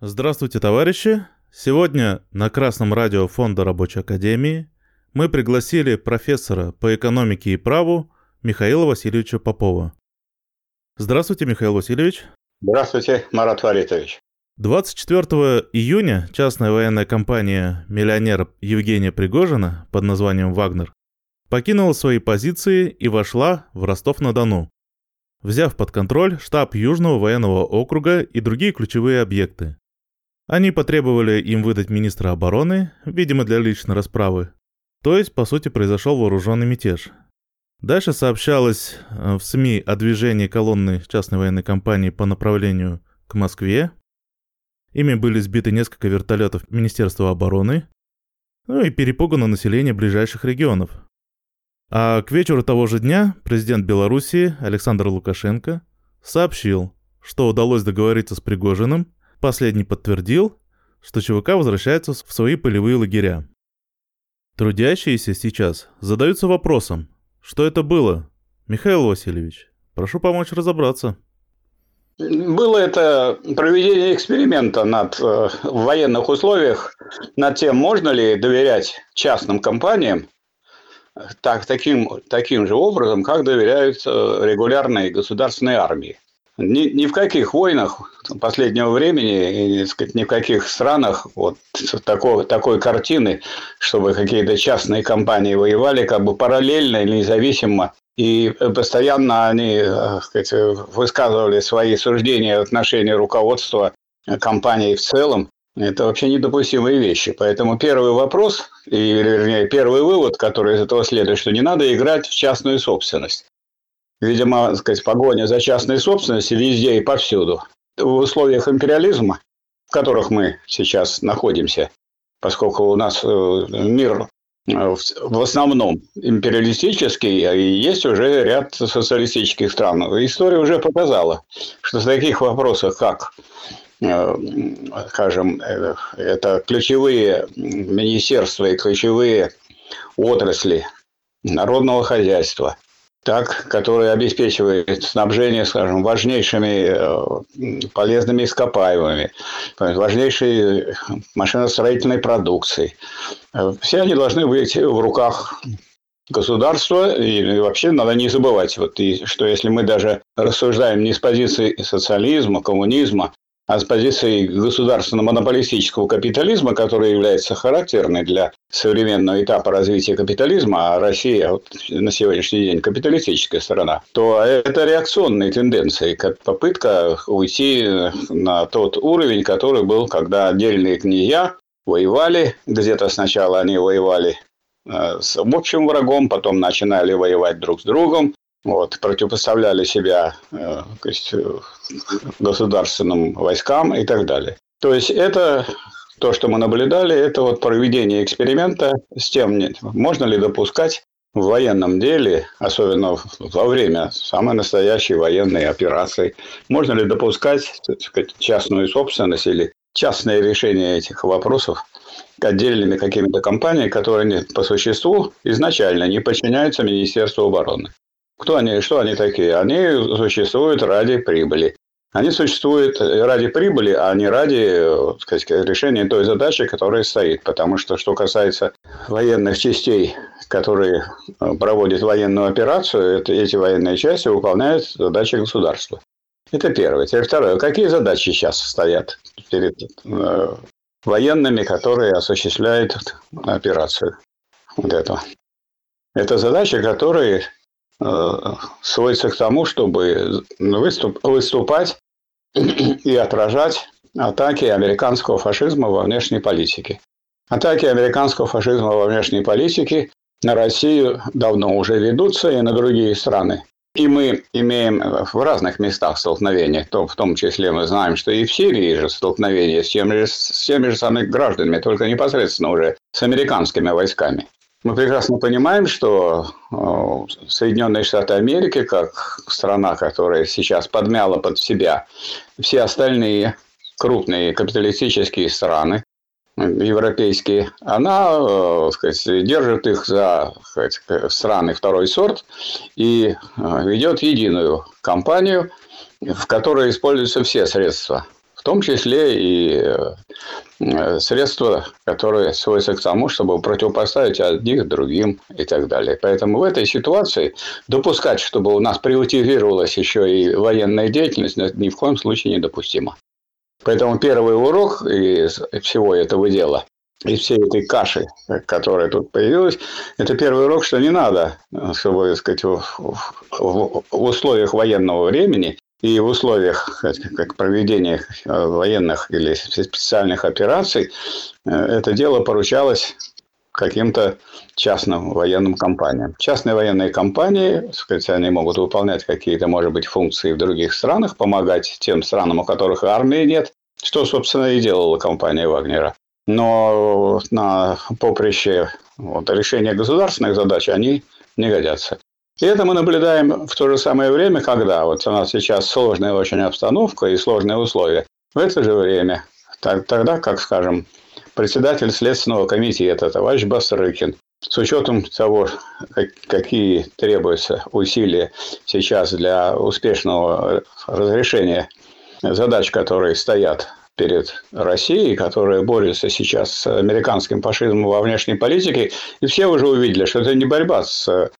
Здравствуйте, товарищи! Сегодня на Красном радио Фонда рабочей академии мы пригласили профессора по экономике и праву Михаила Васильевича Попова. Здравствуйте, Михаил Васильевич! Здравствуйте, Марат Фаритович! 24 июня частная военная компания миллионера Евгения Пригожина под названием «Вагнер» покинула свои позиции и вошла в Ростов-на-Дону, взяв под контроль штаб Южного военного округа и другие ключевые объекты. Они потребовали им выдать министра обороны, видимо, для личной расправы. То есть, по сути, произошел вооруженный мятеж. Дальше сообщалось в СМИ о движении колонны частной военной компании по направлению к Москве. Ими были сбиты несколько вертолетов Министерства обороны, ну и перепугано население ближайших регионов. А к вечеру того же дня президент Белоруссии Александр Лукашенко сообщил, что удалось договориться с Пригожиным. Последний подтвердил, что ЧВК возвращается в свои полевые лагеря. Трудящиеся сейчас задаются вопросом, что это было? Михаил Васильевич, прошу помочь разобраться. Было это проведение эксперимента в военных условиях над тем, можно ли доверять частным компаниям, таким же образом, как доверяют регулярной государственной армии. Ни в каких войнах последнего времени, ни в каких странах такой картины, чтобы какие-то частные компании воевали как бы параллельно или независимо. И постоянно они высказывали свои суждения в отношении руководства компании в целом. Это вообще недопустимые вещи. Поэтому первый вопрос, первый вывод, который из этого следует, что не надо играть в частную собственность. Видимо, погоня за частной собственностью везде и повсюду. В условиях империализма, в которых мы сейчас находимся, поскольку у нас мир в основном империалистический, и есть уже ряд социалистических стран. История уже показала, что в таких вопросах, как, скажем, это ключевые министерства и ключевые отрасли народного хозяйства, которые обеспечивают снабжение, скажем, важнейшими полезными ископаемыми, важнейшей машиностроительной продукцией. Все они должны быть в руках государства. И вообще надо не забывать, что если мы даже рассуждаем не с позиции социализма, коммунизма, а с позиции государственно-монополистического капитализма, который является характерной для современного этапа развития капитализма, а Россия на сегодняшний день капиталистическая страна, то это реакционные тенденции, как попытка уйти на тот уровень, который был, когда отдельные князья воевали, где-то сначала они воевали с общим врагом, потом начинали воевать друг с другом, противопоставляли себя государственным войскам и так далее. То есть это то, что мы наблюдали, это проведение эксперимента с тем, можно ли допускать в военном деле, особенно во время самой настоящей военной операции, можно ли допускать частную собственность или частное решение этих вопросов отдельными какими-то компаниями, которые по существу изначально не подчиняются Министерству обороны. Кто они? Что они такие? Они существуют ради прибыли. Они существуют ради прибыли, а не ради решения той задачи, которая стоит. Потому что, что касается военных частей, которые проводят военную операцию, эти военные части выполняют задачи государства. Это первое. Теперь второе. Какие задачи сейчас стоят перед военными, которые осуществляют операцию? Это задачи, которые сводится к тому, чтобы выступать и отражать атаки американского фашизма во внешней политике. Атаки американского фашизма во внешней политике на Россию давно уже ведутся и на другие страны. И мы имеем в разных местах столкновения, в том числе мы знаем, что и в Сирии же столкновения с теми же самыми гражданами, только непосредственно уже с американскими войсками. Мы прекрасно понимаем, что Соединенные Штаты Америки, как страна, которая сейчас подмяла под себя все остальные крупные капиталистические страны европейские, она держит их за страны второй сорт и ведет единую кампанию, в которой используются все средства, в том числе и средства, которые сводятся к тому, чтобы противопоставить одних другим и так далее. Поэтому в этой ситуации допускать, чтобы у нас приватизировалась еще и военная деятельность, ни в коем случае недопустимо. Поэтому первый урок из всего этого дела, из всей этой каши, которая тут появилась, это первый урок, что не надо, чтобы, так сказать, в условиях военного времени и в условиях как проведения военных или специальных операций это дело поручалось каким-то частным военным компаниям. Частные военные компании, так сказать, они могут выполнять какие-то, может быть, функции в других странах, помогать тем странам, у которых армии нет, что, собственно, и делала компания Вагнера. Но на поприще решения государственных задач они не годятся. И это мы наблюдаем в то же самое время, когда у нас сейчас сложная очень обстановка и сложные условия. В это же время, тогда, как скажем, председатель Следственного комитета, товарищ Бастрыкин, с учетом того, какие требуются усилия сейчас для успешного разрешения задач, которые стоят перед Россией, которая борется сейчас с американским фашизмом во внешней политике, и все уже увидели, что это не борьба с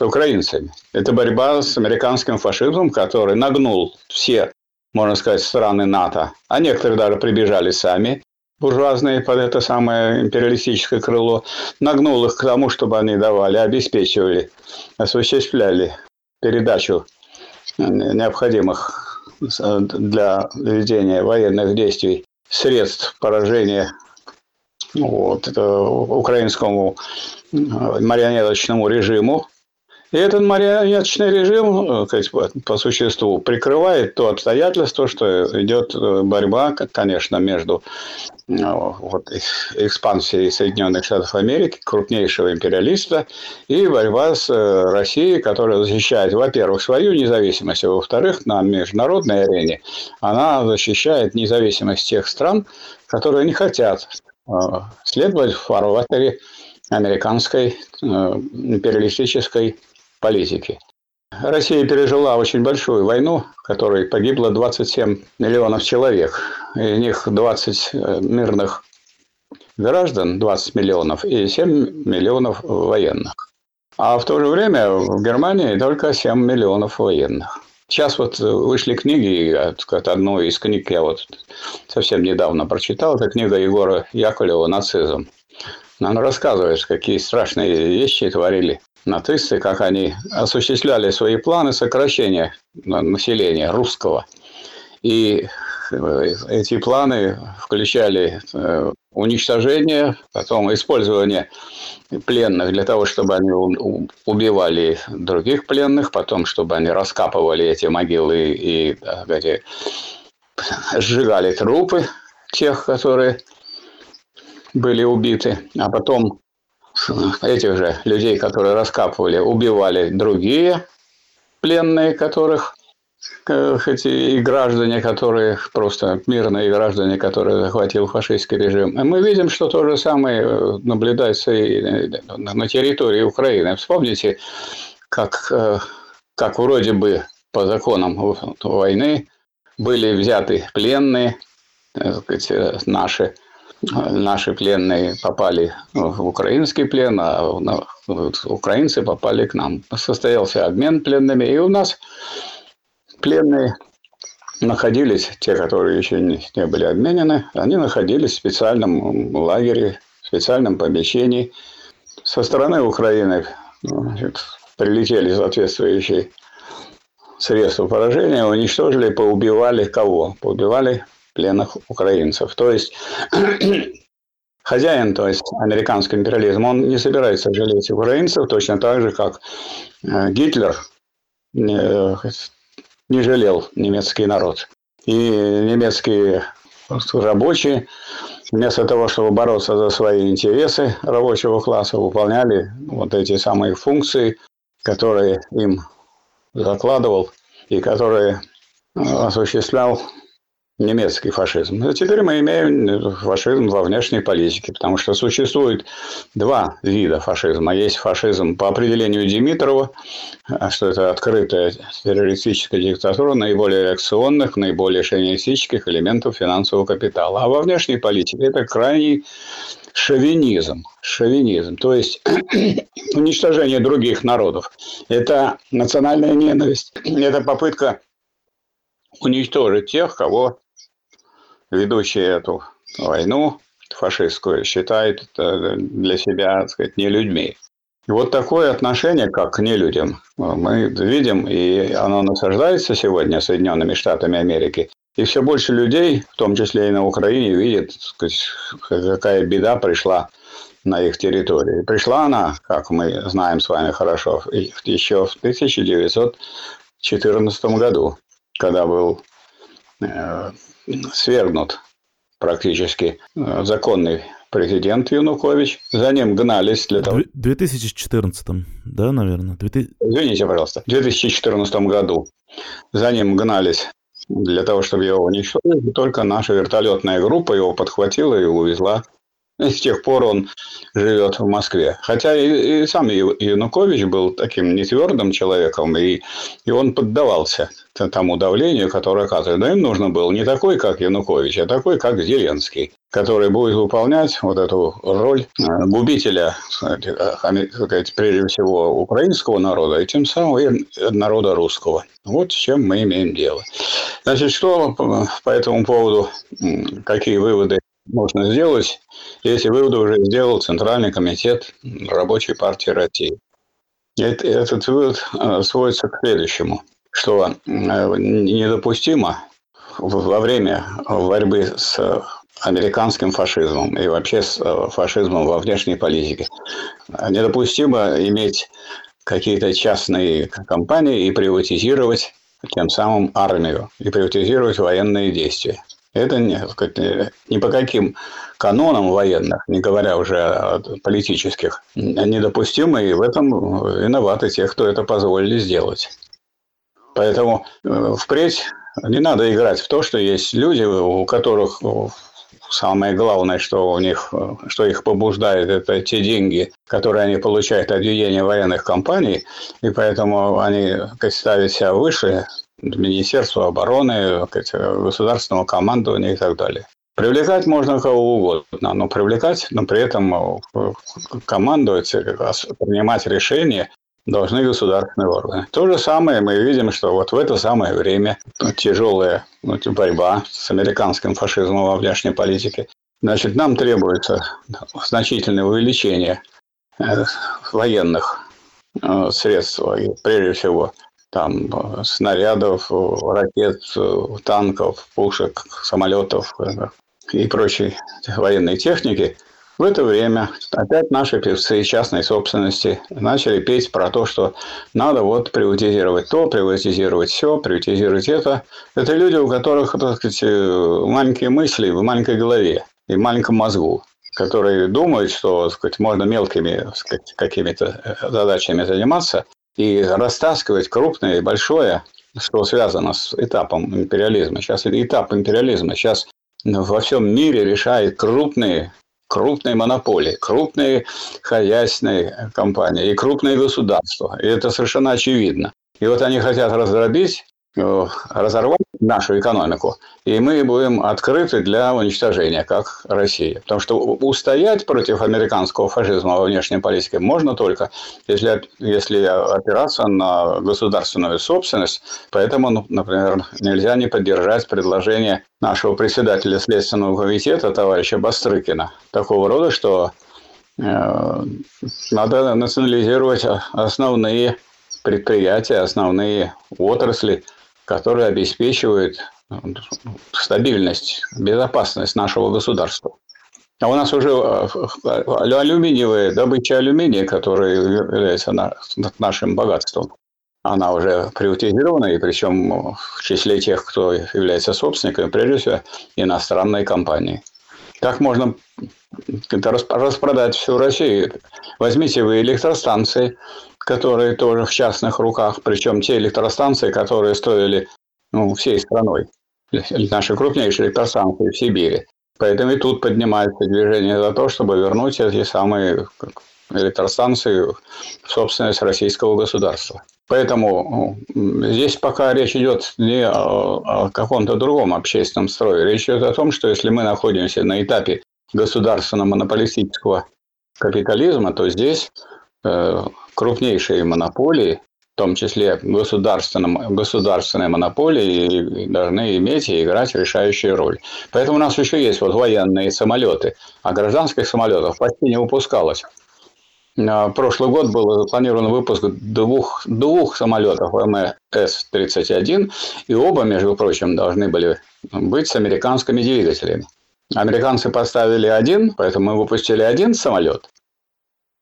украинцами, это борьба с американским фашизмом, который нагнул все, можно сказать, страны НАТО, а некоторые даже прибежали сами, буржуазные под это самое империалистическое крыло, нагнул их к тому, чтобы они давали, обеспечивали, осуществляли передачу необходимых для ведения военных действий средств поражения украинскому марионеточному режиму. И этот марионеточный режим, по существу, прикрывает то обстоятельство, что идет борьба, конечно, между экспансией Соединенных Штатов Америки, крупнейшего империалиста, и борьба с Россией, которая защищает, во-первых, свою независимость, а во-вторых, на международной арене она защищает независимость тех стран, которые не хотят следовать в фарватере американской империалистической политики. Россия пережила очень большую войну, в которой погибло 27 миллионов человек. Из них 20 мирных граждан, 20 миллионов, и 7 миллионов военных. А в то же время в Германии только 7 миллионов военных. Сейчас вышли книги, одну из книг я совсем недавно прочитал, это книга Егора Яковлева «Нацизм». Она рассказывает, какие страшные вещи творили нацисты, как они осуществляли свои планы сокращения населения русского. И эти планы включали уничтожение, потом использование пленных для того, чтобы они убивали других пленных, потом, чтобы они раскапывали эти могилы и сжигали трупы тех, которые были убиты, а потом этих же людей, которые раскапывали, убивали другие пленные, которых и граждане, которые просто мирные граждане, которые захватил фашистский режим. И мы видим, что то же самое наблюдается и на территории Украины. Вспомните, как вроде бы по законам войны были взяты пленные, наши пленные попали в украинский плен, а украинцы попали к нам. Состоялся обмен пленными, и у нас пленные находились, те, которые еще не были обменены, они находились в специальном лагере, в специальном помещении. Со стороны Украины прилетели соответствующие средства поражения, уничтожили, поубивали кого? Поубивали пленных украинцев. То есть хозяин, то есть американский империализм, он не собирается жалеть украинцев, точно так же, как Гитлер не жалел немецкий народ. И немецкие рабочие, вместо того, чтобы бороться за свои интересы рабочего класса, выполняли эти самые функции, которые им закладывал и которые осуществлял немецкий фашизм. А теперь мы имеем фашизм во внешней политике, потому что существует два вида фашизма. Есть фашизм по определению Димитрова, что это открытая террористическая диктатура наиболее реакционных, наиболее шовинистических элементов финансового капитала. А во внешней политике это крайний шовинизм. Шовинизм, то есть уничтожение других народов. Это национальная ненависть, это попытка уничтожить тех, кого ведущие эту войну фашистскую считают для себя, так сказать, нелюдьми. И вот такое отношение, как к нелюдям, мы видим, и оно насаждается сегодня Соединенными Штатами Америки. И все больше людей, в том числе и на Украине, видят, так сказать, какая беда пришла на их территории. Пришла она, как мы знаем с вами хорошо, еще в 1914 году, когда был свергнут практически законный президент Янукович. За ним гнались для того... В 2014, да, наверное? Извините, пожалуйста. В 2014 году за ним гнались для того, чтобы его уничтожить. Только наша вертолетная группа его подхватила и увезла. И с тех пор он живет в Москве. Хотя и сам Янукович был таким нетвердым человеком, и он поддавался тому давлению, которое оказывали. Но им нужно было не такой, как Янукович, а такой, как Зеленский, который будет выполнять вот эту роль губителя, сказать, прежде всего, украинского народа и тем самым и народа русского. Вот с чем мы имеем дело. Значит, что по этому поводу, какие выводы можно сделать, если выводы уже сделал Центральный комитет Рабочей партии России. Этот вывод сводится к следующему, что недопустимо во время борьбы с американским фашизмом и вообще с фашизмом во внешней политике недопустимо иметь какие-то частные компании и приватизировать тем самым армию, и приватизировать военные действия. Это ни по каким канонам военных, не говоря уже о политических, недопустимо, и в этом виноваты те, кто это позволили сделать. Поэтому впредь не надо играть в то, что есть люди, у которых самое главное, что у них, что их побуждает, это те деньги, которые они получают от ведения военных компаний, и поэтому они ставят себя выше Министерства обороны, государственного командования и так далее. Привлекать можно кого угодно, но привлекать, но при этом командовать, принимать решения должны государственные органы. То же самое мы видим, что вот в это самое время тяжелая борьба с американским фашизмом во внешней политике. Значит, нам требуется значительное увеличение военных средств, прежде всего, там снарядов, ракет, танков, пушек, самолетов и прочей военной техники. В это время опять наши певцы частной собственности начали петь про то, что надо вот приватизировать то, приватизировать все, приватизировать это. Это люди, у которых, так сказать, маленькие мысли в маленькой голове и маленьком мозгу, которые думают, что, так сказать, можно мелкими, так сказать, какими-то задачами заниматься и растаскивать крупное и большое, что связано с этапом империализма. Сейчас этап империализма. Сейчас во всем мире решает крупные монополии, крупные хозяйственные компании и крупные государства. И это совершенно очевидно. И вот они хотят разорвать нашу экономику, и мы будем открыты для уничтожения, как Россия. Потому что устоять против американского фашизма во внешней политике можно только, если опираться на государственную собственность. Поэтому, например, нельзя не поддержать предложение нашего председателя Следственного комитета, товарища Бастрыкина, такого рода, что надо национализировать основные предприятия, основные отрасли, которые обеспечивают стабильность, безопасность нашего государства. А у нас уже алюминиевая добыча алюминия, которая является нашим богатством, она уже приватизирована, и причем в числе тех, кто является собственниками, прежде всего, иностранные компании. Так можно распродать всю Россию. Возьмите вы электростанции, которые тоже в частных руках, причем те электростанции, которые стоили всей страной. наши крупнейшие электростанции в Сибири. Поэтому и тут поднимается движение за то, чтобы вернуть эти самые электростанции в собственность российского государства. Поэтому здесь пока речь идет не о каком-то другом общественном строе. Речь идет о том, что если мы находимся на этапе государственно-монополистического капитализма, то здесь крупнейшие монополии, в том числе государственные монополии, должны иметь и играть решающую роль. Поэтому у нас еще есть военные самолеты, а гражданских самолетов почти не выпускалось. Прошлый год был запланирован выпуск двух самолетов МС-31, и оба, между прочим, должны были быть с американскими двигателями. Американцы поставили один, поэтому мы выпустили один самолет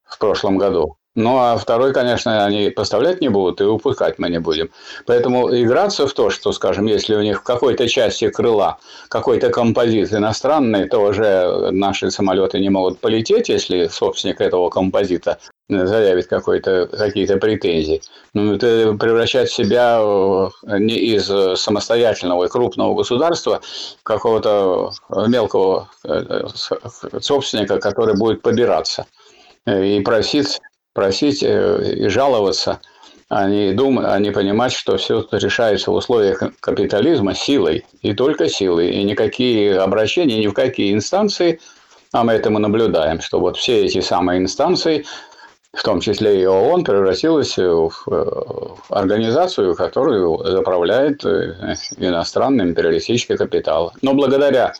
в прошлом году. Ну, а второй, конечно, они поставлять не будут и выпускать мы не будем. Поэтому играться в то, что, скажем, если у них в какой-то части крыла какой-то композит иностранный, то уже наши самолеты не могут полететь, если собственник этого композита заявит какие-то претензии. Ну, это превращать себя не из самостоятельного и крупного государства в какого-то мелкого собственника, который будет побираться и просить и жаловаться, а не понимать, что все решается в условиях капитализма силой, и только силой, и никакие обращения, ни в какие инстанции, а мы это наблюдаем, что вот все эти самые инстанции, в том числе и ООН, превратилась в организацию, которую заправляет иностранный империалистический капитал. Но благодаря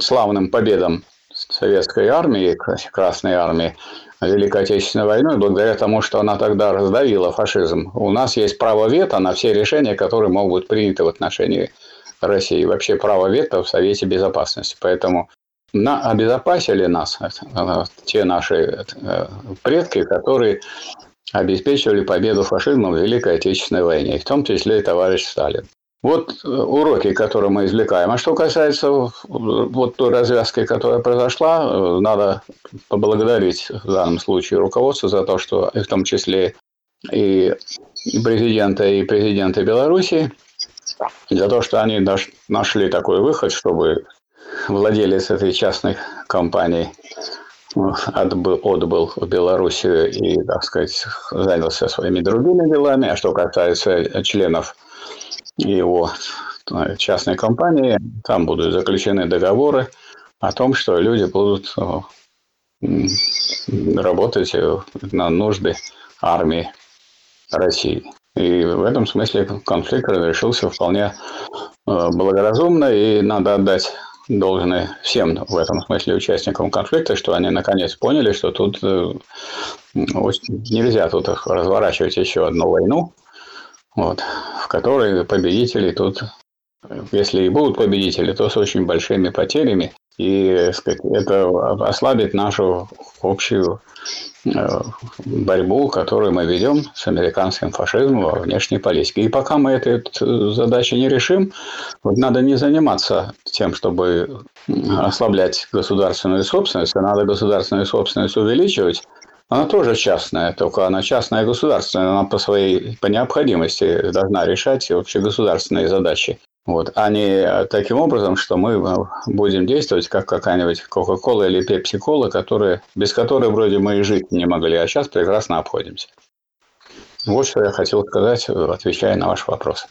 славным победам Советской армии, Красной армии, Великой Отечественной войны, благодаря тому, что она тогда раздавила фашизм, у нас есть право вето на все решения, которые могут быть приняты в отношении России. Вообще право вето в Совете Безопасности. Поэтому обезопасили нас те наши предки, которые обеспечивали победу фашизма в Великой Отечественной войне, в том числе и товарищ Сталин. Вот уроки, которые мы извлекаем. А что касается той развязки, которая произошла, надо поблагодарить в данном случае руководство за то, что в том числе и президента Белоруссии, за то, что они нашли такой выход, чтобы владелец этой частной компании отбыл в Белоруссию и, так сказать, занялся своими другими делами. А что касается членов его частной компании, там будут заключены договоры о том, что люди будут работать на нужды армии России. И в этом смысле конфликт разрешился вполне благоразумно, и надо отдать должное всем в этом смысле участникам конфликта, что они наконец поняли, что тут нельзя тут разворачивать еще одну войну, в которой победители тут, если и будут победители, то с очень большими потерями. И это ослабит нашу общую борьбу, которую мы ведем с американским фашизмом во внешней политике. И пока мы эту задачу не решим, надо не заниматься тем, чтобы ослаблять государственную собственность, а надо государственную собственность увеличивать. Она тоже частная, только она частная и государственная. Она по необходимости должна решать общегосударственные задачи. А не таким образом, что мы будем действовать, как какая-нибудь Кока-Кола или Пепси-Кола, без которой вроде мы и жить не могли, а сейчас прекрасно обходимся. Вот что я хотел сказать, отвечая на ваш вопрос.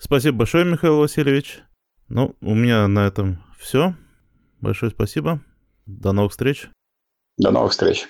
Спасибо большое, Михаил Васильевич. У меня на этом все. Большое спасибо. До новых встреч.